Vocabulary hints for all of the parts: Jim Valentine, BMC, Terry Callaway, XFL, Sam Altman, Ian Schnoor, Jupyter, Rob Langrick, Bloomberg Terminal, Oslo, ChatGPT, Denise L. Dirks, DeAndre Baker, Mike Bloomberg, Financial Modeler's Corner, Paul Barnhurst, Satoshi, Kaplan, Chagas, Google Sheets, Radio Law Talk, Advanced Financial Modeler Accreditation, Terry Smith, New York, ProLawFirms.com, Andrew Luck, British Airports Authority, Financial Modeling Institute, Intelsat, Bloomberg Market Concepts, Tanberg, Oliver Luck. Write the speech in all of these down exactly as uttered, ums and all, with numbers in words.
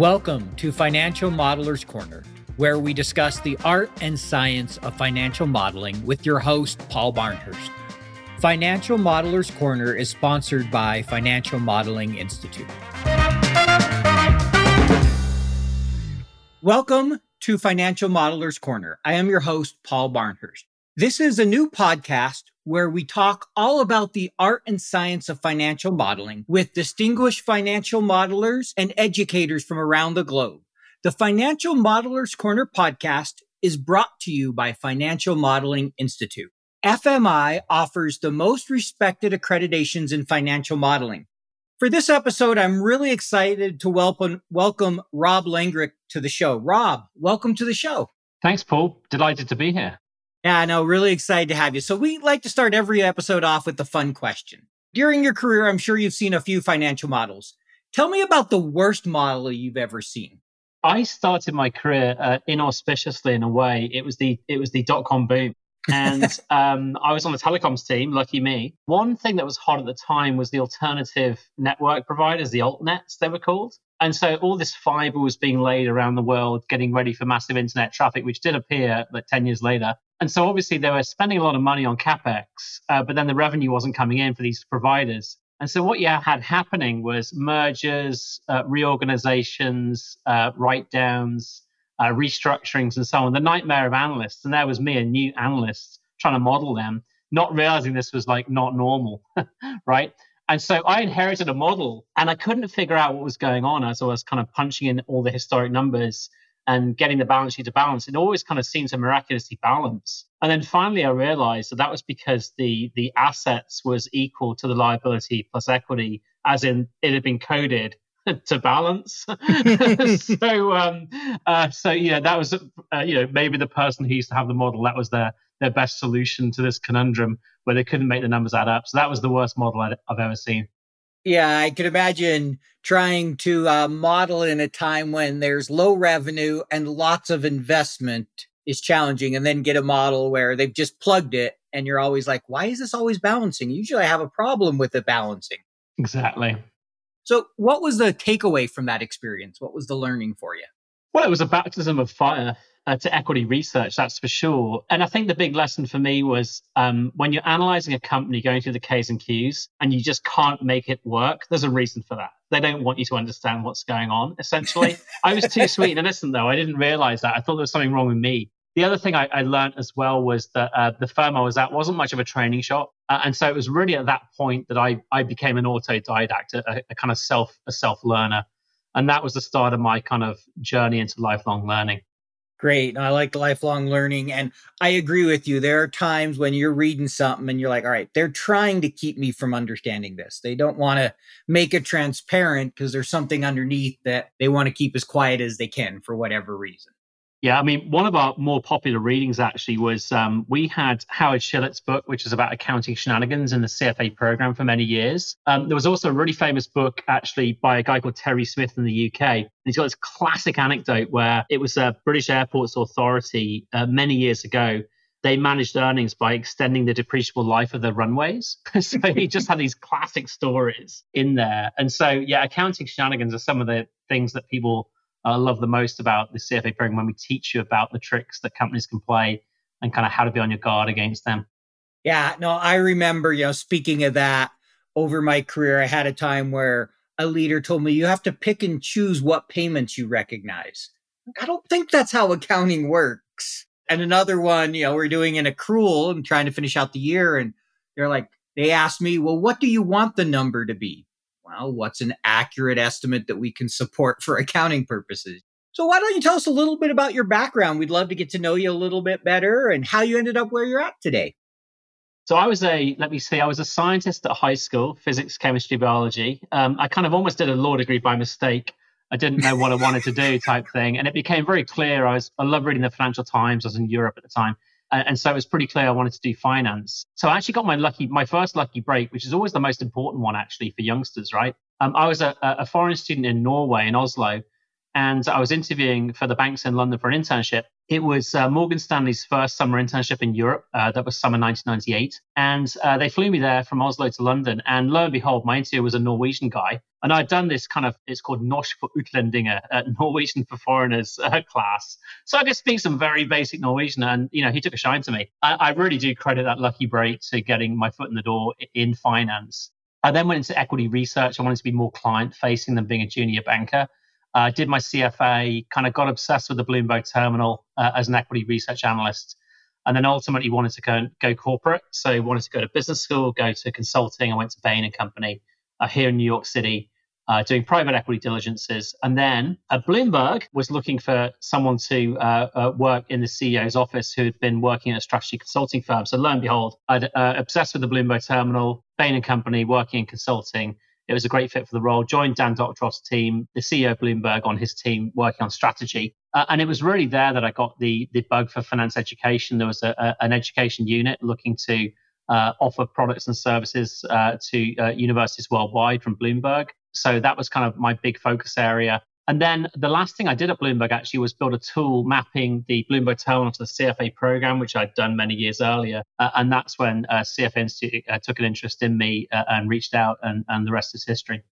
Welcome to Financial Modeler's Corner, where we discuss the art and science of financial modeling with your host, Paul Barnhurst. Financial Modeler's Corner is sponsored by Financial Modeling Institute. Welcome to Financial Modeler's Corner. I am your host, Paul Barnhurst. This is a new podcast where we talk all about the art and science of financial modeling with distinguished financial modelers and educators from around the globe. The Financial Modeler's Corner podcast is brought to you by Financial Modeling Institute. F M I offers the most respected accreditations in financial modeling. For this episode, I'm really excited to welcome, welcome Rob Langrick to the show. Rob, welcome to the show. Thanks, Paul. Delighted to be here. Yeah, no, really excited to have you. So we like to start every episode off with the fun question. During your career, I'm sure you've seen a few financial models. Tell me about the worst model you've ever seen. I started my career uh, inauspiciously in a way. It was the it was the dot-com boom. And um, I was on the telecoms team, lucky me. One thing that was hot at the time was the alternative network providers, the altnets they were called. And so all this fiber was being laid around the world, getting ready for massive internet traffic, which did appear like ten years later. And so obviously they were spending a lot of money on CapEx, uh, but then the revenue wasn't coming in for these providers. And so what you had happening was mergers, uh, reorganizations, uh, write-downs, uh, restructurings, and so on. The nightmare of analysts. And there was me, a new analyst, trying to model them, not realizing this was like not normal, right? And so I inherited a model and I couldn't figure out what was going on as I was kind of punching in all the historic numbers and getting the balance sheet to balance. It always kind of seemed to miraculously balance. And then finally, I realized that that was because the the assets was equal to the liability plus equity, as in it had been coded to balance. so, um, uh, so yeah, that was, uh, you know, maybe the person who used to have the model, that was their, their best solution to this conundrum where they couldn't make the numbers add up. So that was the worst model I'd, I've ever seen. Yeah, I could imagine trying to uh, model in a time when there's low revenue and lots of investment is challenging, and then get a model where they've just plugged it and you're always like, why is this always balancing? Usually I have a problem with the balancing. Exactly. So what was the takeaway from that experience? What was the learning for you? Well, it was a baptism of fire uh, to equity research, that's for sure. And I think the big lesson for me was um, when you're analyzing a company going through the K's and Q's and you just can't make it work, there's a reason for that. They don't want you to understand what's going on, essentially. I was too sweet and innocent, though. I didn't realize that. I thought there was something wrong with me. The other thing I, I learned as well was that uh, the firm I was at wasn't much of a training shop. Uh, and so it was really at that point that I, I became an autodidact, a, a kind of self a self-learner. And that was the start of my kind of journey into lifelong learning. Great. I like lifelong learning. And I agree with you. There are times when you're reading something and you're like, all right, they're trying to keep me from understanding this. They don't want to make it transparent because there's something underneath that they want to keep as quiet as they can for whatever reason. Yeah, I mean, one of our more popular readings actually was um, we had Howard Schillett's book, which is about accounting shenanigans in the C F A program for many years. Um, there was also a really famous book actually by a guy called Terry Smith in the U K. And he's got this classic anecdote where it was a British Airports Authority uh, many years ago. They managed earnings by extending the depreciable life of the runways. So he just had these classic stories in there. And so, yeah, accounting shenanigans are some of the things that people I love the most about the C F A program when we teach you about the tricks that companies can play and kind of how to be on your guard against them. Yeah, no, I remember, you know, speaking of that, over my career, I had a time where a leader told me you have to pick and choose what payments you recognize. I don't think that's how accounting works. And another one, you know, we're doing an accrual and trying to finish out the year. And they're like, they asked me, well, what do you want the number to be? Well, what's an accurate estimate that we can support for accounting purposes? So why don't you tell us a little bit about your background? We'd love to get to know you a little bit better and how you ended up where you're at today. So I was a, let me see, I was a scientist at high school, physics, chemistry, biology. Um, I kind of almost did a law degree by mistake. I didn't know what I wanted to do type thing. And it became very clear. I was, I loved reading the Financial Times. I was in Europe at the time. And so it was pretty clear I wanted to do finance. So I actually got my lucky, my first lucky break, which is always the most important one, actually, for youngsters, right? Um, I was a, a foreign student in Norway, in Oslo, and I was interviewing for the banks in London for an internship. It was uh, Morgan Stanley's first summer internship in Europe. Uh, that was summer nineteen ninety-eight. And uh, they flew me there from Oslo to London. And lo and behold, my interviewer was a Norwegian guy. And I'd done this kind of, it's called Norsk for Utlendinger, uh, Norwegian for foreigners uh, class. So I could speak some very basic Norwegian. And, you know, he took a shine to me. I, I really do credit that lucky break to getting my foot in the door in finance. I then went into equity research. I wanted to be more client facing than being a junior banker. I uh, did my C F A, kind of got obsessed with the Bloomberg Terminal uh, as an equity research analyst, and then ultimately wanted to go, go corporate. So I wanted to go to business school, go to consulting. I went to Bain and Company uh, here in New York City, uh, doing private equity diligences. And then uh, Bloomberg was looking for someone to uh, uh, work in the C E O's office who had been working at a strategy consulting firm. So lo and behold, I'd uh, obsessed with the Bloomberg Terminal, Bain and Company, working in consulting. It was a great fit for the role. Joined Dan Doctorow's team, the C E O of Bloomberg, on his team working on strategy. Uh, and it was really there that I got the the bug for finance education. There was a, a, an education unit looking to uh, offer products and services uh, to uh, universities worldwide from Bloomberg. So that was kind of my big focus area. And then the last thing I did at Bloomberg actually was build a tool mapping the Bloomberg Terminal to the C F A program, which I'd done many years earlier. Uh, and that's when uh, C F A Institute uh, took an interest in me uh, and reached out, and, and the rest is history.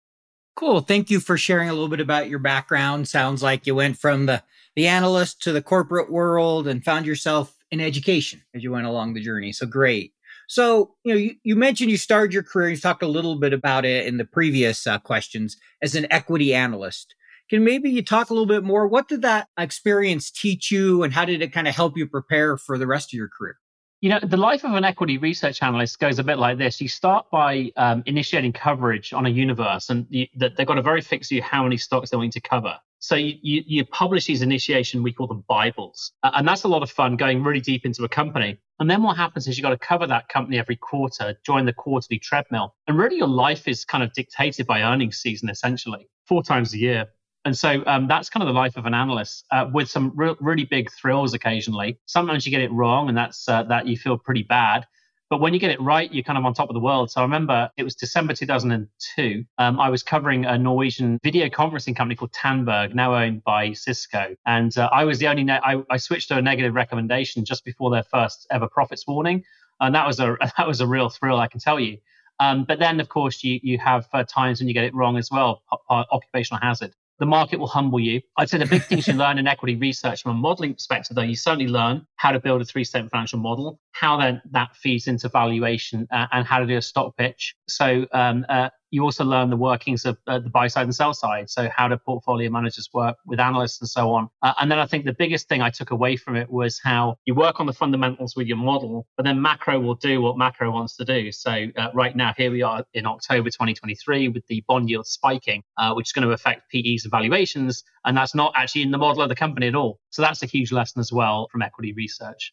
Cool. Thank you for sharing a little bit about your background. Sounds like you went from the, the analyst to the corporate world and found yourself in education as you went along the journey. So great. So, you know, you, you mentioned you started your career. You talked a little bit about it in the previous uh, questions as an equity analyst. Can maybe you talk a little bit more? What did that experience teach you, and how did it kind of help you prepare for the rest of your career? You know, the life of an equity research analyst goes a bit like this. You start by um, initiating coverage on a universe, and you, they've got a very fixed view how many stocks they want to cover. So you, you, you publish these initiation, we call them Bibles. Uh, and that's a lot of fun, going really deep into a company. And then what happens is you've got to cover that company every quarter, join the quarterly treadmill. And really your life is kind of dictated by earnings season, essentially, four times a year. And so um, that's kind of the life of an analyst uh, with some re- really big thrills occasionally. Sometimes you get it wrong, and that's uh, that you feel pretty bad. But when you get it right, you're kind of on top of the world. So I remember it was December two thousand two. Um, I was covering a Norwegian video conferencing company called Tanberg, now owned by Cisco. And uh, I was the only, ne- I, I switched to a negative recommendation just before their first ever profits warning. And that was a, that was a real thrill, I can tell you. Um, but then, of course, you, you have uh, times when you get it wrong as well, p- p- occupational hazard. The market will humble you. I'd say the big things you learn in equity research from a modeling perspective, though, you certainly learn how to build a three-step financial model, how then that feeds into valuation, uh, and how to do a stock pitch. So um, uh, you also learn the workings of uh, the buy side and sell side. So how do portfolio managers work with analysts and so on. Uh, and then I think the biggest thing I took away from it was how you work on the fundamentals with your model, but then macro will do what macro wants to do. So uh, right now, here we are in October twenty twenty-three with the bond yield spiking, uh, which is going to affect P Es and valuations. And that's not actually in the model of the company at all. So that's a huge lesson as well from equity research.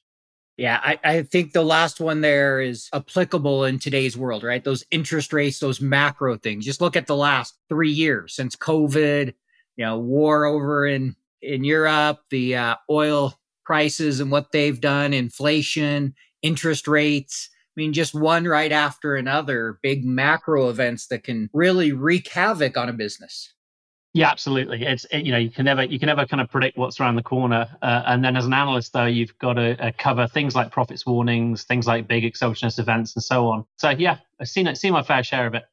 Yeah, I, I think the last one there is applicable in today's world, right? Those interest rates, those macro things. Just look at the last three years since COVID, you know, war over in, in Europe, the uh, oil prices and what they've done, inflation, interest rates. I mean, just one right after another, big macro events that can really wreak havoc on a business. Yeah, absolutely. It's it, you know you can never you can never kind of predict what's around the corner, uh, and then as an analyst though you've got to uh, cover things like profits warnings, things like big exogenous events, and so on. So yeah, I've seen it, seen my fair share of it.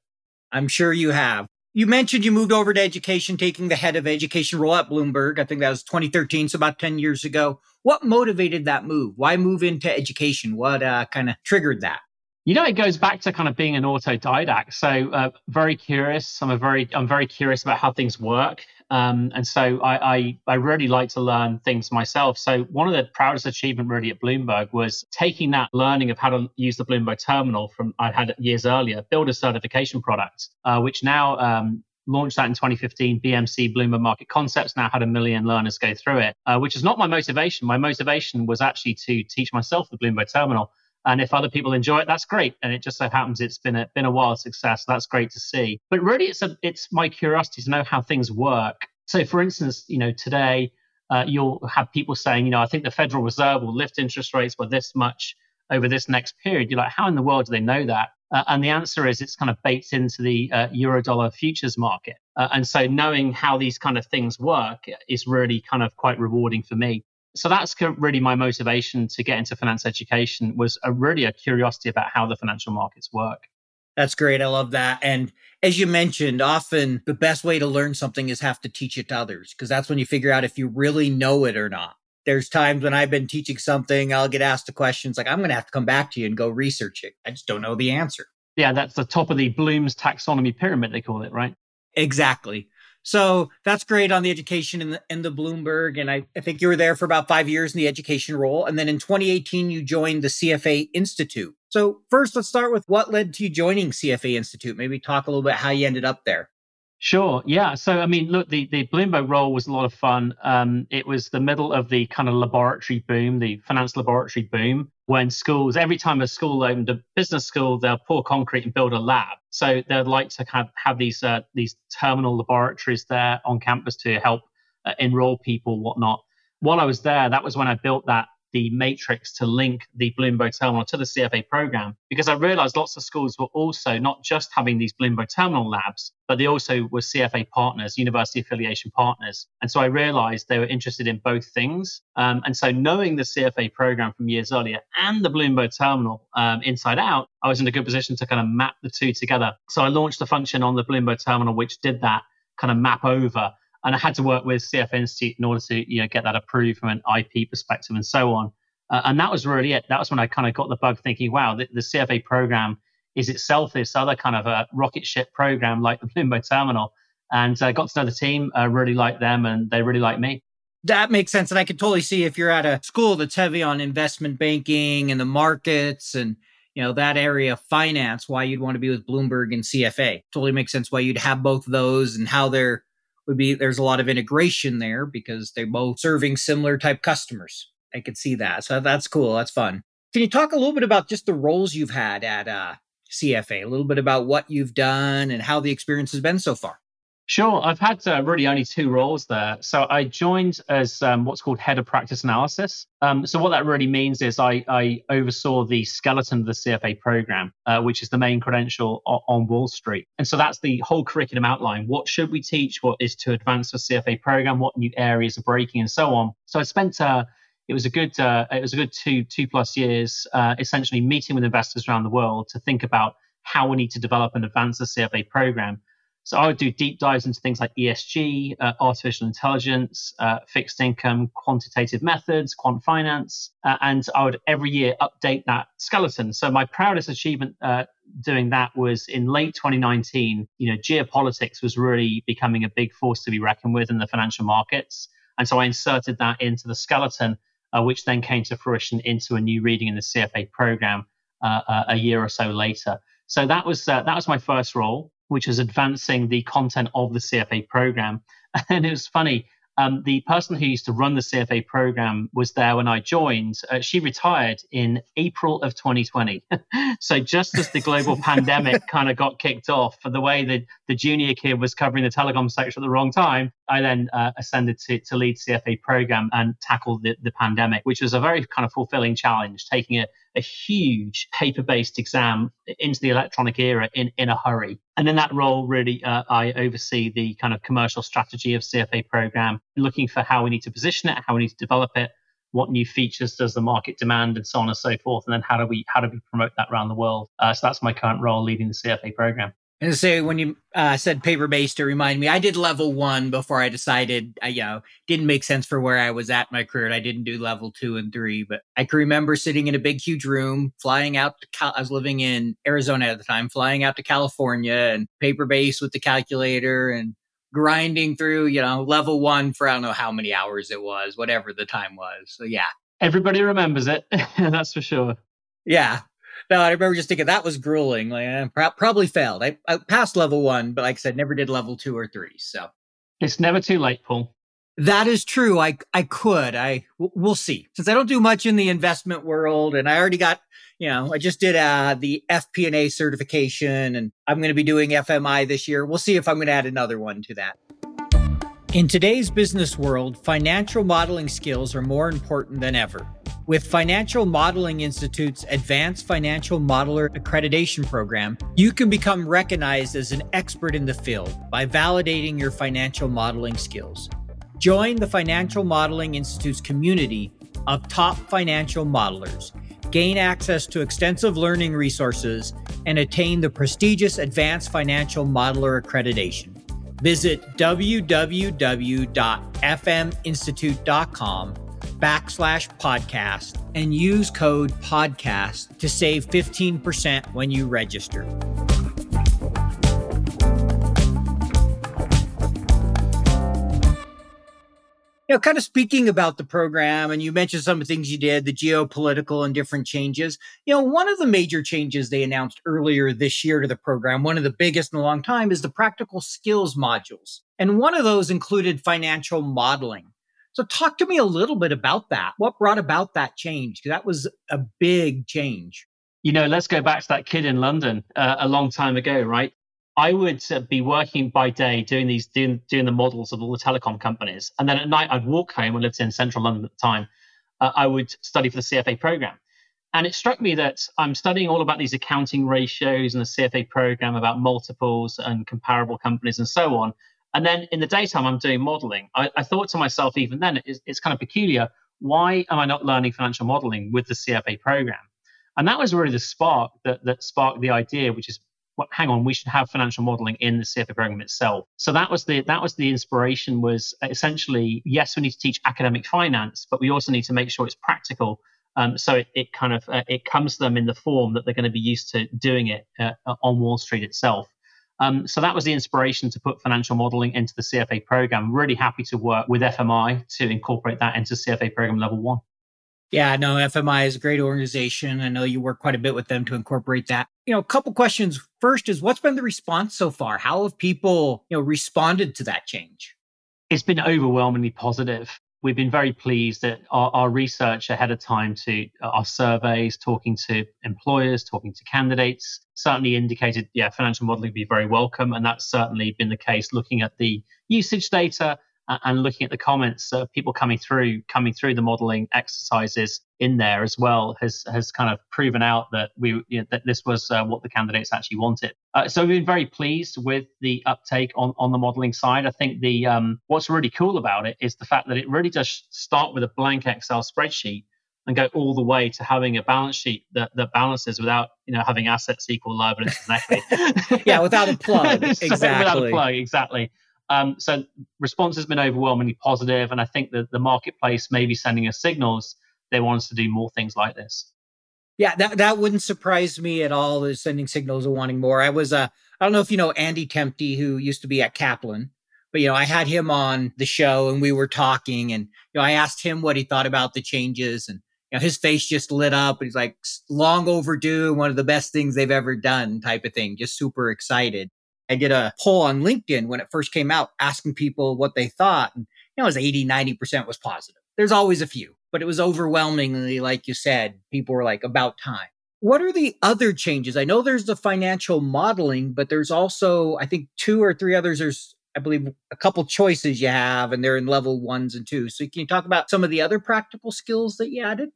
I'm sure you have. You mentioned you moved over to education, taking the head of education role at Bloomberg. I think that was twenty thirteen, so about ten years ago. What motivated that move? Why move into education? What uh, kind of triggered that? You know, it goes back to kind of being an autodidact. So uh, very curious. I'm a very, I'm very curious about how things work. Um, and so I, I, I really like to learn things myself. So one of the proudest achievement really at Bloomberg was taking that learning of how to use the Bloomberg Terminal from I had years earlier, build a certification product, uh, which now um, launched that in twenty fifteen. B M C, Bloomberg Market Concepts, now had a million learners go through it, uh, which is not my motivation. My motivation was actually to teach myself the Bloomberg Terminal. And if other people enjoy it, that's great. And it just so happens it's been a been a wild success. That's great to see. But really, it's a, it's my curiosity to know how things work. So, for instance, you know, today uh, you'll have people saying, you know, I think the Federal Reserve will lift interest rates by this much over this next period. You're like, how in the world do they know that? Uh, and the answer is it's kind of baked into the uh, Eurodollar futures market. Uh, and so knowing how these kind of things work is really kind of quite rewarding for me. So that's really my motivation to get into finance education, was a, really a curiosity about how the financial markets work. That's great. I love that. And as you mentioned, often the best way to learn something is have to teach it to others, because that's when you figure out if you really know it or not. There's times when I've been teaching something, I'll get asked the questions like, I'm going to have to come back to you and go research it. I just don't know the answer. Yeah, that's the top of the Bloom's taxonomy pyramid, they call it, right? Exactly. So that's great on the education and the, and the Bloomberg. And I, I think you were there for about five years in the education role. And then in twenty eighteen, you joined the C F A Institute. So first, let's start with what led to you joining C F A Institute. Maybe talk a little bit how you ended up there. Sure. Yeah. So, I mean, look, the, the Bloomberg role was a lot of fun. Um, it was the middle of the kind of laboratory boom, the finance laboratory boom, when schools, every time a school opened a business school, they'll pour concrete and build a lab. So they'd like to kind of have these uh, these terminal laboratories there on campus to help uh, enroll people, whatnot. While I was there, that was when I built that, the matrix to link the Bloomberg Terminal to the C F A program, because I realized lots of schools were also not just having these Bloomberg Terminal labs, but they also were C F A partners, university affiliation partners. And so I realized they were interested in both things. Um, and so knowing the C F A program from years earlier and the Bloomberg Terminal um, inside out, I was in a good position to kind of map the two together. So I launched a function on the Bloomberg Terminal, which did that kind of map over. And I had to work with C F A Institute in order to, you know, get that approved from an I P perspective and so on. Uh, and that was really it. That was when I kind of got the bug thinking, wow, the, the C F A program is itself this other kind of a rocket ship program like the Bloomberg Terminal. And I uh, got to know the team, uh, really liked them, and they really liked me. That makes sense. And I can totally see if you're at a school that's heavy on investment banking and the markets and, you know, that area of finance, why you'd want to be with Bloomberg and C F A. Totally makes sense why you'd have both of those and how they're would be there's a lot of integration there because they're both serving similar type customers. I could see that. So that's cool. That's fun. Can you talk a little bit about just the roles you've had at uh, C F A, a little bit about what you've done and how the experience has been so far? Sure. I've had uh, really only two roles there. So I joined as um, what's called head of practice analysis. Um, so what that really means is I, I oversaw the skeleton of the C F A program, uh, which is the main credential o- on Wall Street. And so that's the whole curriculum outline. What should we teach? What is to advance the C F A program? What new areas are breaking and so on. So I spent, uh, it was a good, uh, it was a good two, two plus years, uh, essentially meeting with investors around the world to think about how we need to develop and advance the C F A program. So I would do deep dives into things like E S G, uh, artificial intelligence, uh, fixed income, quantitative methods, quant finance, uh, and I would every year update that skeleton. So my proudest achievement uh, doing that was in late twenty nineteen, you know, geopolitics was really becoming a big force to be reckoned with in the financial markets. And so I inserted that into the skeleton, uh, which then came to fruition into a new reading in the C F A program uh, uh, a year or so later. So that was uh, that was my first role, which was advancing the content of the C F A program. And it was funny, um, the person who used to run the C F A program was there when I joined. Uh, she retired in April of twenty twenty. So just as the global pandemic kind of got kicked off, for the way that the junior kid was covering the telecom sector at the wrong time, I then uh, ascended to, to lead C F A program and tackle the, the pandemic, which was a very kind of fulfilling challenge, taking a, a huge paper-based exam into the electronic era in, in a hurry. And in that role, really, uh, I oversee the kind of commercial strategy of C F A program, looking for how we need to position it, how we need to develop it, what new features does the market demand, and so on and so forth. And then how do we how do we promote that around the world? Uh, so that's my current role leading the C F A program. And so when you uh, said paper-based, it reminded me, I did level one before I decided, I, you know, didn't make sense for where I was at in my career. And I didn't do level two and three, but I can remember sitting in a big, huge room, flying out to Cal- I was living in Arizona at the time, flying out to California and paper-based with the calculator and grinding through, you know, level one for I don't know how many hours it was, whatever the time was. So yeah. Everybody remembers it. That's for sure. Yeah. No, I remember just thinking that was grueling. Like, I pro- probably failed. I, I passed level one, but like I said, never did level two or three. So it's never too late, Paul. That is true. I I could. I w- we'll see. Since I don't do much in the investment world, and I already got, you know, I just did uh, the F P and A certification, and I'm going to be doing F M I this year. We'll see if I'm going to add another one to that. In today's business world, financial modeling skills are more important than ever. With Financial Modeling Institute's Advanced Financial Modeler Accreditation Program, you can become recognized as an expert in the field by validating your financial modeling skills. Join the Financial Modeling Institute's community of top financial modelers, gain access to extensive learning resources, and attain the prestigious Advanced Financial Modeler Accreditation. Visit w w w dot f m institute dot com backslash podcast and use code podcast to save fifteen percent when you register. You know, kind of speaking about the program, and you mentioned some of the things you did, the geopolitical and different changes. You know, one of the major changes they announced earlier this year to the program, one of the biggest in a long time, is the practical skills modules. And one of those included financial modeling. So talk to me a little bit about that. What brought about that change? Because that was a big change. You know, let's go back to that kid in London uh, a long time ago, right? I would uh, be working by day doing these doing, doing the models of all the telecom companies. And then at night, I'd walk home. I lived in central London at the time. Uh, I would study for the C F A program. And it struck me that I'm studying all about these accounting ratios and the C F A program about multiples and comparable companies and so on. And then in the daytime, I'm doing modeling. I, I thought to myself, even then, it's, it's kind of peculiar. Why am I not learning financial modeling with the C F A program? And that was really the spark that, that sparked the idea, which is, well, hang on, we should have financial modeling in the C F A program itself. So that was the that was the inspiration, was essentially, yes, we need to teach academic finance, but we also need to make sure it's practical. Um, so it, it kind of uh, it comes to them in the form that they're going to be used to doing it uh, on Wall Street itself. Um, so that was the inspiration to put financial modeling into the C F A program. Really happy to work with F M I to incorporate that into C F A program level one. Yeah, no, F M I is a great organization. I know you work quite a bit with them to incorporate that. You know, a couple questions. First is, what's been the response so far? How have people, you know, responded to that change? It's been overwhelmingly positive. We've been very pleased that our, our research ahead of time to our surveys, talking to employers, talking to candidates, certainly indicated, yeah, financial modeling would be very welcome. And that's certainly been the case, looking at the usage data and looking at the comments of uh, people coming through, coming through the modeling exercises in there as well, has has kind of proven out that we you know, that this was uh, what the candidates actually wanted. Uh, so we've been very pleased with the uptake on, on the modeling side. I think the um, what's really cool about it is the fact that it really does start with a blank Excel spreadsheet and go all the way to having a balance sheet that, that balances without, you know, having assets equal liabilities and equity. yeah, without a plug. Exactly. So without a plug, exactly. Um, so response has been overwhelmingly positive, and I think that the marketplace may be sending us signals they want us to do more things like this. Yeah, that, that wouldn't surprise me at all, is sending signals of wanting more. I was, uh, I don't know if you know Andy Tempty, who used to be at Kaplan, but, you know, I had him on the show and we were talking, and, you know, I asked him what he thought about the changes, and, you know, his face just lit up and he's like, long overdue, one of the best things they've ever done type of thing, just super excited. I did a poll on LinkedIn when it first came out, asking people what they thought. And you know, it was eighty, ninety percent was positive. There's always a few, but it was overwhelmingly, like you said, people were like, about time. What are the other changes? I know there's the financial modeling, but there's also, I think, two or three others. There's, I believe, a couple choices you have, and they're in level ones and twos. So can you talk about some of the other practical skills that you added?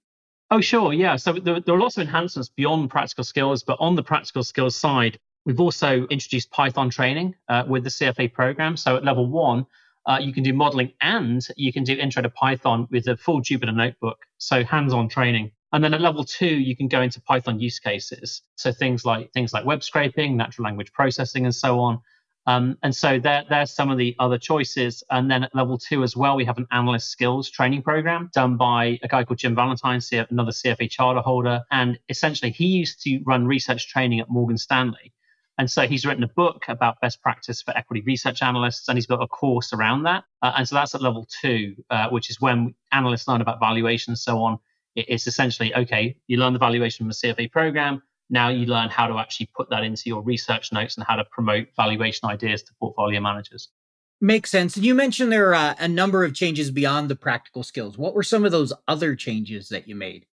Oh, sure. Yeah. So there, there are lots of enhancements beyond practical skills, but on the practical skills side, we've also introduced Python training uh, with the C F A program. So at level one, uh, you can do modeling and you can do intro to Python with a full Jupyter notebook. So hands-on training. And then at level two, you can go into Python use cases. So things like things like web scraping, natural language processing, and so on. Um, and so there, there's some of the other choices. And then at level two as well, we have an analyst skills training program done by a guy called Jim Valentine, another C F A charter holder. And essentially, he used to run research training at Morgan Stanley. And so he's written a book about best practice for equity research analysts, and he's got a course around that. Uh, and so that's at level two, uh, which is when analysts learn about valuation and so on. It's essentially, okay, you learn the valuation from the C F A program. Now you learn how to actually put that into your research notes and how to promote valuation ideas to portfolio managers. Makes sense. And you mentioned there are uh, a number of changes beyond the practical skills. What were some of those other changes that you made?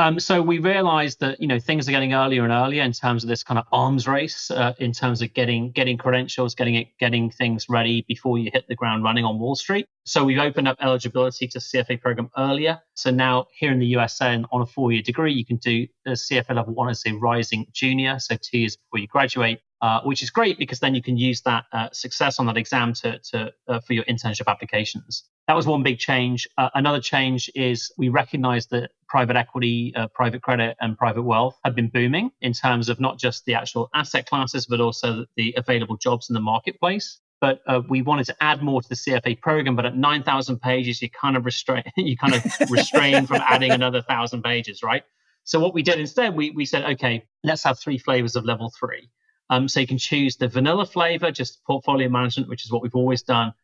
Um, so we realized that, you know, things are getting earlier and earlier in terms of this kind of arms race, uh, in terms of getting getting credentials, getting it, getting things ready before you hit the ground running on Wall Street. So we've opened up eligibility to C F A program earlier. So now here in the U S A, and on a four-year degree, you can do the C F A level one as a rising junior, so two years before you graduate, uh, which is great because then you can use that uh, success on that exam to to uh, for your internship applications. That was one big change. Uh, another change is we recognize that private equity, uh, private credit, and private wealth have been booming in terms of not just the actual asset classes, but also the available jobs in the marketplace. But uh, we wanted to add more to the C F A program. But at nine thousand pages, you kind of restrain, you kind of restrain from adding another one thousand pages, right? So what we did instead, we we said, okay, let's have three flavors of level three. Um, so you can choose the vanilla flavor, just portfolio management, which is what we've always done.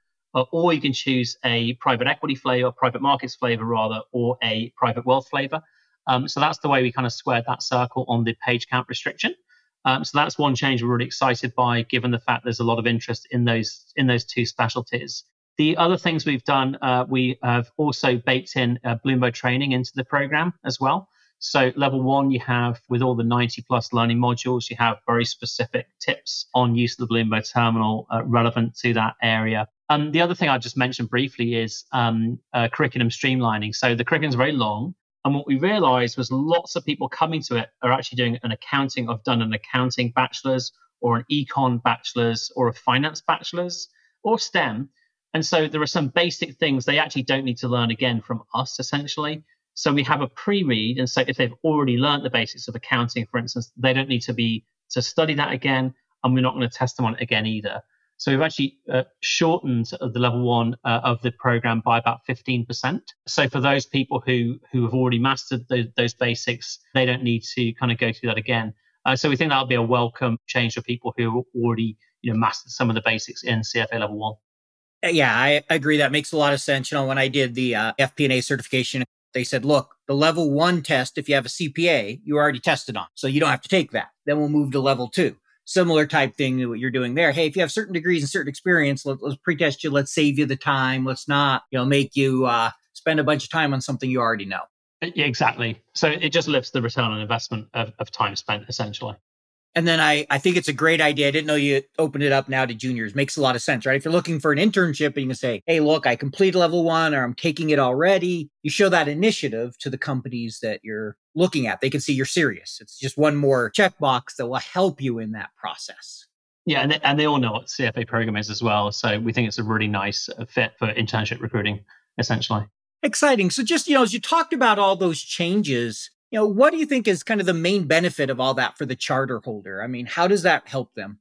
Or you can choose a private equity flavor, private markets flavor rather, or a private wealth flavor. Um, so that's the way we kind of squared that circle on the page count restriction. Um, so that's one change we're really excited by, given the fact there's a lot of interest in those in those two specialties. The other things we've done, uh, we have also baked in uh, Bloomberg training into the program as well. So level one, you have, with all the ninety plus learning modules, you have very specific tips on use of the Bloomberg terminal uh, relevant to that area. Um, the other thing I just mentioned briefly is um, uh, curriculum streamlining. So the curriculum is very long. And what we realized was lots of people coming to it are actually doing an accounting. I've done an accounting bachelor's or an econ bachelor's or a finance bachelor's or STEM. And so there are some basic things they actually don't need to learn again from us, essentially. So we have a pre-read. And so if they've already learned the basics of accounting, for instance, they don't need to be to study that again. And we're not going to test them on it again either. So we've actually uh, shortened the level one uh, of the program by about fifteen percent. So for those people who who have already mastered the, those basics, they don't need to kind of go through that again. Uh, so we think that'll be a welcome change for people who already, you know, mastered some of the basics in C F A level one. Yeah, I agree. That makes a lot of sense. You know, when I did the uh, F P and A certification, they said, look, the level one test, if you have a C P A, you already tested on, so you don't have to take that. Then we'll move to level two. Similar type thing to what you're doing there. Hey, if you have certain degrees and certain experience, let, let's pretest you. Let's save you the time. Let's not, you know, make you uh, spend a bunch of time on something you already know. Exactly. So it just lifts the return on investment of, of time spent, essentially. And then I, I think it's a great idea. I didn't know you opened it up now to juniors. Makes a lot of sense, right? If you're looking for an internship and you can say, hey, look, I completed level one or I'm taking it already. You show that initiative to the companies that you're looking at. They can see you're serious. It's just one more checkbox that will help you in that process. Yeah, and they, and they all know what C F A program is as well. So we think it's a really nice fit for internship recruiting, essentially. Exciting. So just, you know, as you talked about all those changes, you know, what do you think is kind of the main benefit of all that for the charter holder? I mean, how does that help them?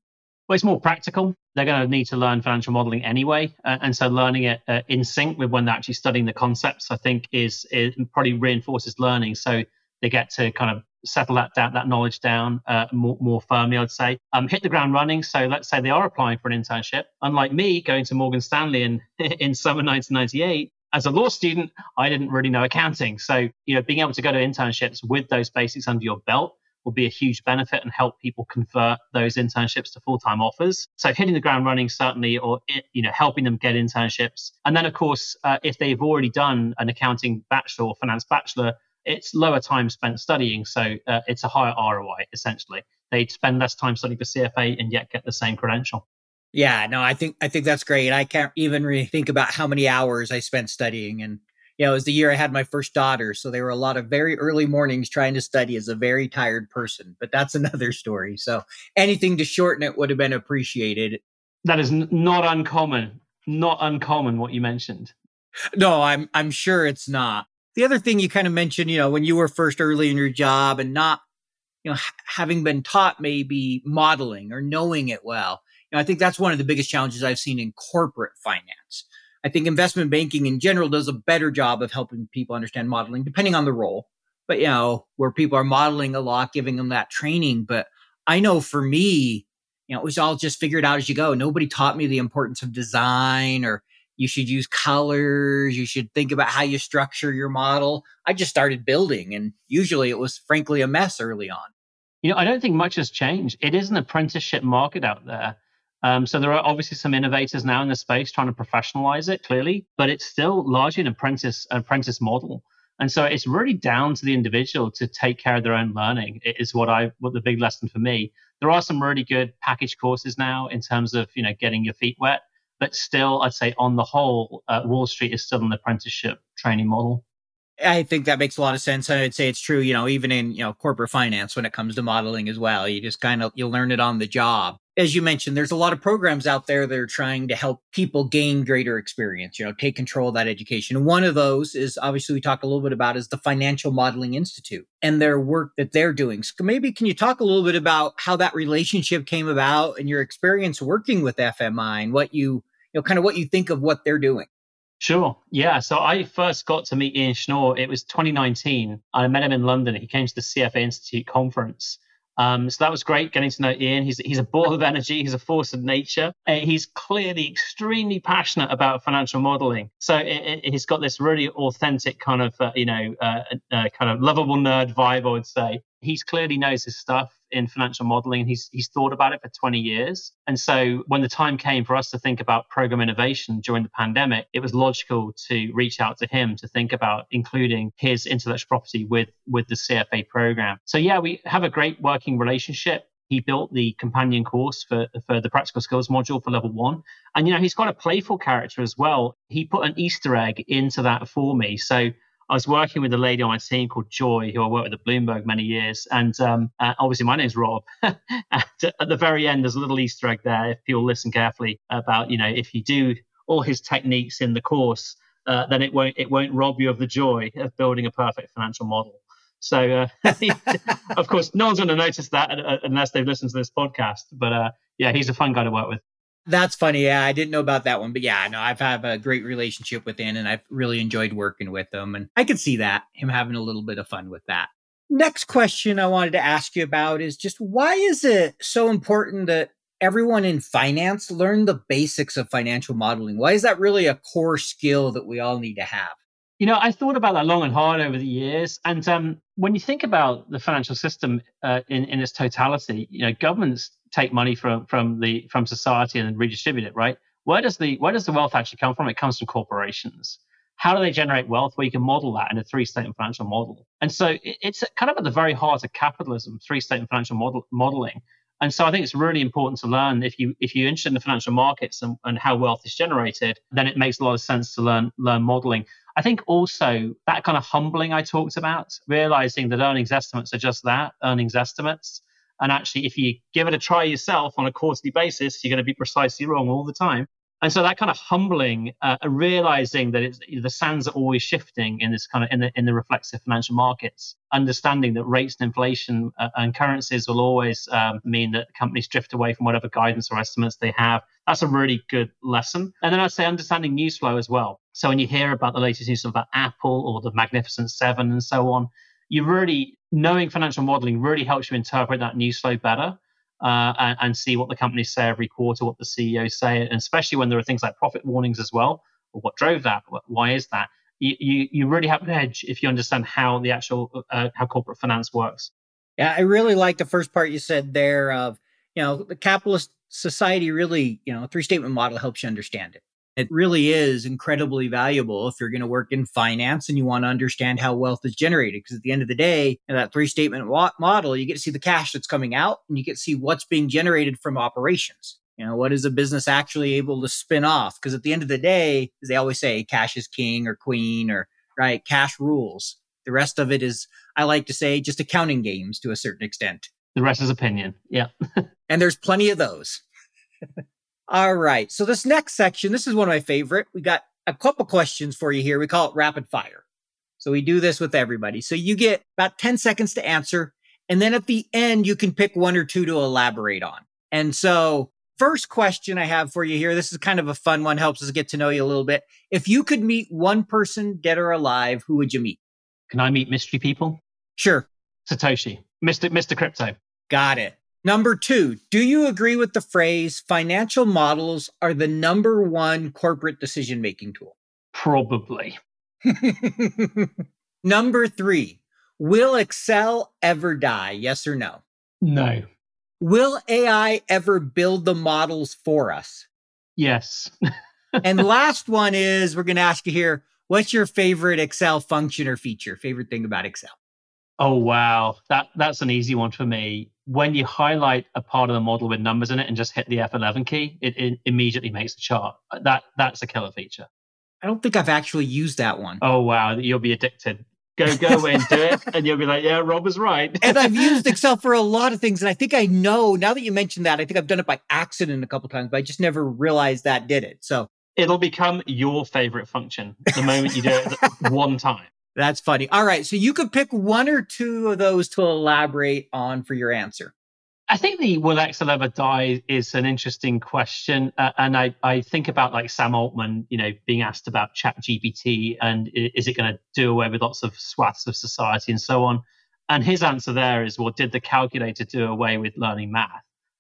Well, it's more practical. They're going to need to learn financial modeling anyway. Uh, and so learning it uh, in sync with when they're actually studying the concepts, I think, is it probably reinforces learning. So they get to kind of settle that down, that knowledge down uh, more, more firmly, I'd say. Um, hit the ground running. So let's say they are applying for an internship. Unlike me, going to Morgan Stanley in, in summer nineteen ninety-eight, as a law student, I didn't really know accounting. So, you know, being able to go to internships with those basics under your belt will be a huge benefit and help people convert those internships to full-time offers. So hitting the ground running, certainly, or, you know, helping them get internships. And then, of course, uh, if they've already done an accounting bachelor or finance bachelor, it's lower time spent studying. So uh, it's a higher R O I, essentially. They'd spend less time studying for C F A and yet get the same credential. Yeah, no, I think I think that's great. I can't even really think about how many hours I spent studying. And, you know, it was the year I had my first daughter. So there were a lot of very early mornings trying to study as a very tired person. But that's another story. So anything to shorten it would have been appreciated. That is n- not uncommon, not uncommon what you mentioned. No, I'm I'm sure it's not. The other thing you kind of mentioned, you know, when you were first early in your job and not, you know, ha- having been taught maybe modeling or knowing it well. I think that's one of the biggest challenges I've seen in corporate finance. I think investment banking in general does a better job of helping people understand modeling, depending on the role. But, you know, where people are modeling a lot, giving them that training. But I know for me, you know, it was all just figured out as you go. Nobody taught me the importance of design or you should use colors. You should think about how you structure your model. I just started building. And usually it was, frankly, a mess early on. You know, I don't think much has changed. It is an apprenticeship market out there. Um, so there are obviously some innovators now in the space trying to professionalize it, clearly, but it's still largely an apprentice apprentice model. And so it's really down to the individual to take care of their own learning. It is what I what the big lesson for me. There are some really good package courses now in terms of, you know, getting your feet wet, but still, I'd say on the whole, uh, Wall Street is still an apprenticeship training model. I think that makes a lot of sense. I'd say it's true, you know, even in, you know, corporate finance when it comes to modeling as well. You just kind of, you learn it on the job. As you mentioned, there's a lot of programs out there that are trying to help people gain greater experience, you know, take control of that education. And one of those is obviously we talked a little bit about is the Financial Modeling Institute and their work that they're doing. So maybe can you talk a little bit about how that relationship came about and your experience working with F M I and what you, you know, kind of what you think of what they're doing? Sure. Yeah. So I first got to meet Ian Schnoor. It was twenty nineteen. I met him in London. He came to the C F A Institute conference. Um, so that was great getting to know Ian. He's he's a ball of energy. He's a force of nature. Uh, he's clearly extremely passionate about financial modeling. So it, it, he's got this really authentic kind of, uh, you know, uh, uh, kind of lovable nerd vibe, I would say. He clearly knows his stuff in financial modeling, and he's he's thought about it for twenty years. And so when the time came for us to think about program innovation during the pandemic, it was logical to reach out to him to think about including his intellectual property with, with the C F A program. So yeah, we have a great working relationship. He built the companion course for, for the practical skills module for level one. And, you know, he's got a playful character as well. He put an Easter egg into that for me. So I was working with a lady on my team called Joy, who I worked with at Bloomberg many years. And um, uh, obviously, my name's Rob. And at the very end, there's a little Easter egg there, if people listen carefully, about, you know, if you do all his techniques in the course, uh, then it won't it won't rob you of the joy of building a perfect financial model. So, uh, of course, no one's going to notice that unless they've listened to this podcast. But uh, yeah, he's a fun guy to work with. That's funny. Yeah, I didn't know about that one. But yeah, no, I've had a great relationship with Ian, and I've really enjoyed working with him. And I could see that, him having a little bit of fun with that. Next question I wanted to ask you about is just why is it so important that everyone in finance learn the basics of financial modeling? Why is that really a core skill that we all need to have? You know, I thought about that long and hard over the years. And um, when you think about the financial system uh, in, in its totality, you know, governments take money from from the from society and redistribute it, right? Where does the where does the wealth actually come from? It comes from corporations. How do they generate wealth? Well, you can model that in a three-statement financial model. And so it's kind of at the very heart of capitalism, three-statement financial model, modeling. And so I think it's really important to learn if you if you're interested in the financial markets and, and how wealth is generated, then it makes a lot of sense to learn learn modeling. I think also that kind of humbling I talked about, realizing that earnings estimates are just that, earnings estimates. And actually, if you give it a try yourself on a quarterly basis, you're going to be precisely wrong all the time. And so that kind of humbling, uh, realizing that it's, the sands are always shifting in this kind of in the in the reflexive financial markets, understanding that rates and inflation uh, and currencies will always um, mean that companies drift away from whatever guidance or estimates they have. That's a really good lesson. And then I'd say understanding news flow as well. So when you hear about the latest news about Apple or the Magnificent Seven and so on, you really knowing financial modeling really helps you interpret that news flow better uh, and, and see what the companies say every quarter, what the C E Os say, and especially when there are things like profit warnings as well, or what drove that, why is that? You you, you really have an edge if you understand how the actual uh, how corporate finance works. Yeah, I really like the first part you said there of, you know, the capitalist society really, you know, three-statement model helps you understand it. It really is incredibly valuable if you're going to work in finance and you want to understand how wealth is generated. Because at the end of the day, in that three-statement model, you get to see the cash that's coming out and you get to see what's being generated from operations. You know, what is a business actually able to spin off? Because at the end of the day, as they always say, cash is king or queen or, right, cash rules. The rest of it is, I like to say, just accounting games to a certain extent. The rest is opinion. Yeah. And there's plenty of those. All right. So this next section, this is one of my favorite. We got a couple questions for you here. We call it rapid fire. So we do this with everybody. So you get about ten seconds to answer. And then at the end, you can pick one or two to elaborate on. And so first question I have for you here, this is kind of a fun one, helps us get to know you a little bit. If you could meet one person, dead or alive, who would you meet? Can I meet mystery people? Sure. Satoshi. Mister Mister Crypto. Got it. Number two, do you agree with the phrase financial models are the number one corporate decision-making tool? Probably. Number three, will Excel ever die? Yes or no? No. Will A I ever build the models for us? Yes. And last one is, we're going to ask you here, what's your favorite Excel function or feature, favorite thing about Excel? Oh, wow. That that's an easy one for me. When you highlight a part of the model with numbers in it and just hit the F eleven key, it, it immediately makes the chart. That That's a killer feature. I don't think I've actually used that one. Oh, wow. You'll be addicted. Go, go and do it. And you'll be like, yeah, Rob was right. And I've used Excel for a lot of things. And I think I know, now that you mentioned that, I think I've done it by accident a couple of times, but I just never realized that did it. So it'll become your favorite function the moment you do it one time. That's funny. All right. So you could pick one or two of those to elaborate on for your answer. I think the will Excel ever die is an interesting question. Uh, and I, I think about like Sam Altman, you know, being asked about ChatGPT and is it going to do away with lots of swaths of society and so on. And his answer there is, well, did the calculator do away with learning math?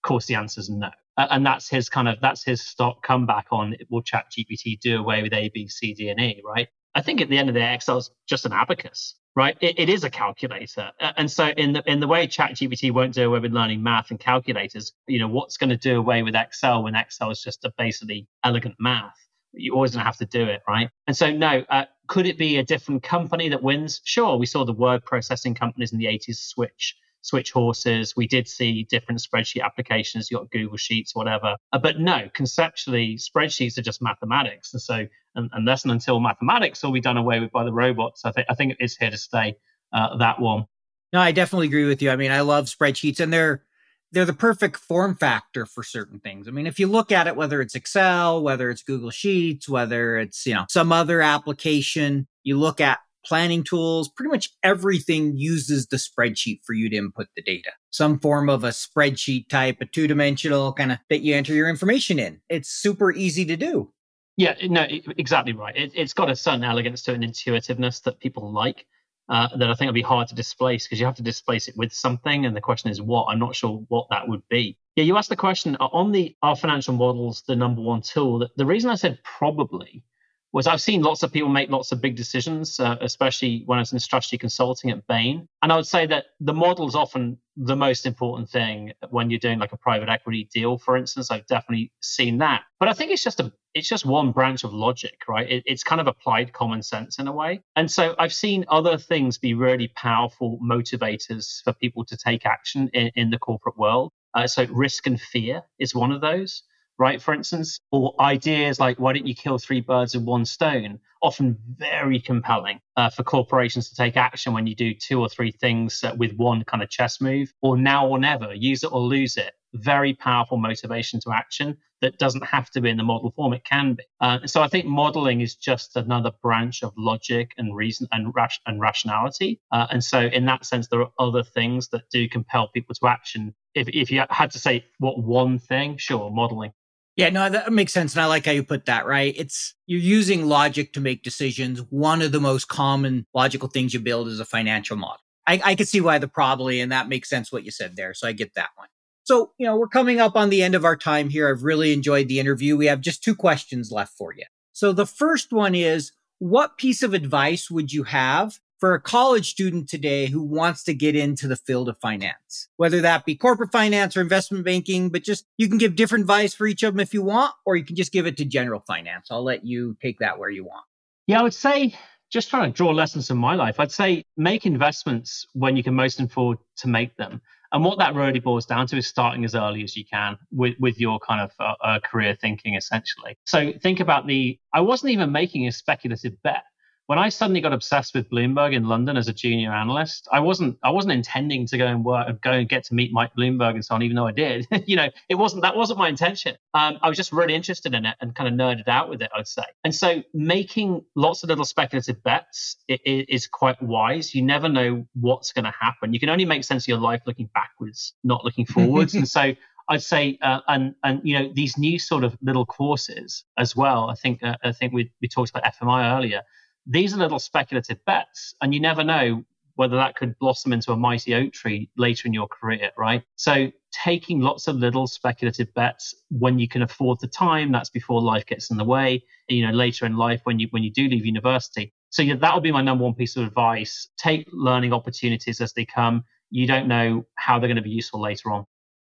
Of course, the answer is no. Uh, and that's his kind of, that's his stock comeback on, will ChatGPT do away with A, B, C, D, and E, right? I think at the end of the day, Excel is just an abacus, right? It, it is a calculator. And so in the in the way ChatGPT won't do away with learning math and calculators, you know, what's going to do away with Excel when Excel is just a basically elegant math? You're always going to have to do it, right? And so no, uh, could it be a different company that wins? Sure, we saw the word processing companies in the eighties switch switch horses. We did see different spreadsheet applications. You got Google Sheets, whatever. Uh, but no, conceptually, spreadsheets are just mathematics. And so um, unless and until mathematics will be done away with by the robots, I think I think it's here to stay, uh, that one. No, I definitely agree with you. I mean, I love spreadsheets, and they're they're the perfect form factor for certain things. I mean, if you look at it, whether it's Excel, whether it's Google Sheets, whether it's, you know, some other application, you look at planning tools, pretty much everything uses the spreadsheet for you to input the data. Some form of a spreadsheet type, a two-dimensional kind of that you enter your information in. It's super easy to do. Yeah, no, exactly right. It, it's got a certain elegance to it, an intuitiveness that people like, uh, that I think will be hard to displace because you have to displace it with something. And the question is what? I'm not sure what that would be. Yeah, you asked the question, on the are financial models the number one tool? The, the reason I said probably was I've seen lots of people make lots of big decisions, uh, especially when I was in strategy consulting at Bain. And I would say that the model is often the most important thing when you're doing like a private equity deal, for instance. I've definitely seen that. But I think it's just a it's just one branch of logic, right? It, it's kind of applied common sense in a way. And so I've seen other things be really powerful motivators for people to take action in, in the corporate world. Uh, so risk and fear is one of those. Right, for instance, or ideas like, why don't you kill three birds with one stone? Often very compelling uh, for corporations to take action when you do two or three things uh, with one kind of chess move, or now or never, use it or lose it. Very powerful motivation to action that doesn't have to be in the model form. It can be. Uh, so I think modeling is just another branch of logic and reason and, ras- and rationality. Uh, and so in that sense, there are other things that do compel people to action. If, if you had to say what one thing, sure, modeling. Yeah, no, that makes sense. And I like how you put that, right? It's you're using logic to make decisions. One of the most common logical things you build is a financial model. I, I could see why the probably, and that makes sense what you said there. So I get that one. So, you know, we're coming up on the end of our time here. I've really enjoyed the interview. We have just two questions left for you. So the first one is, what piece of advice would you have for a college student today who wants to get into the field of finance, whether that be corporate finance or investment banking, but just you can give different advice for each of them if you want, or you can just give it to general finance. I'll let you take that where you want. Yeah, I would say, just trying to draw lessons from my life, I'd say make investments when you can most afford to make them. And what that really boils down to is starting as early as you can with, with your kind of uh, uh, career thinking, essentially. So think about the, I wasn't even making a speculative bet. When I suddenly got obsessed with Bloomberg in London as a junior analyst, I wasn't I wasn't intending to go and work, go and get to meet Mike Bloomberg and so on, even though I did. you know, it wasn't that wasn't my intention. Um, I was just really interested in it and kind of nerded out with it, I'd say. And so making lots of little speculative bets is quite wise. You never know what's going to happen. You can only make sense of your life looking backwards, not looking forwards. and so I'd say, uh, and and you know, these new sort of little courses as well. I think uh, I think we we talked about F M I earlier. These are little speculative bets, and you never know whether that could blossom into a mighty oak tree later in your career, right? So taking lots of little speculative bets when you can afford the time, that's before life gets in the way, you know, later in life when you when you do leave university. So yeah, that'll be my number one piece of advice. Take learning opportunities as they come. You don't know how they're going to be useful later on.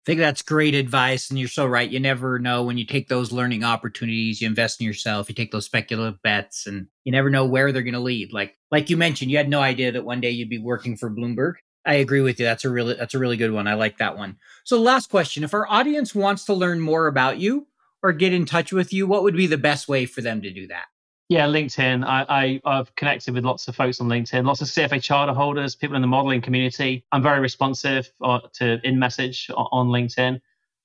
I think that's great advice. And you're so right. You never know when you take those learning opportunities, you invest in yourself, you take those speculative bets, and you never know where they're going to lead. Like, like you mentioned, you had no idea that one day you'd be working for Bloomberg. I agree with you. That's a really, that's a really good one. I like that one. So last question, if our audience wants to learn more about you or get in touch with you, what would be the best way for them to do that? Yeah, LinkedIn. I, I, I've connected with lots of folks on LinkedIn, lots of C F A charter holders, people in the modeling community. I'm very responsive uh, to in-message on LinkedIn.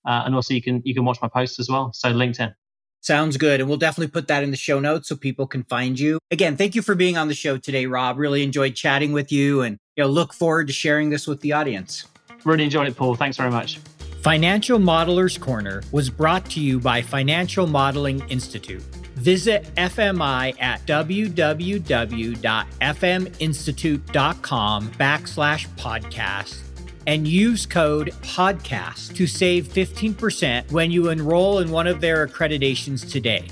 Uh, and also you can you can watch my posts as well. So LinkedIn. Sounds good. And we'll definitely put that in the show notes so people can find you. Again, thank you for being on the show today, Rob. Really enjoyed chatting with you and you know, look forward to sharing this with the audience. Really enjoyed it, Paul. Thanks very much. Financial Modeler's Corner was brought to you by Financial Modeling Institute. Visit F M I at www.fminstitute.com backslash podcast and use code podcast to save fifteen percent when you enroll in one of their accreditations today.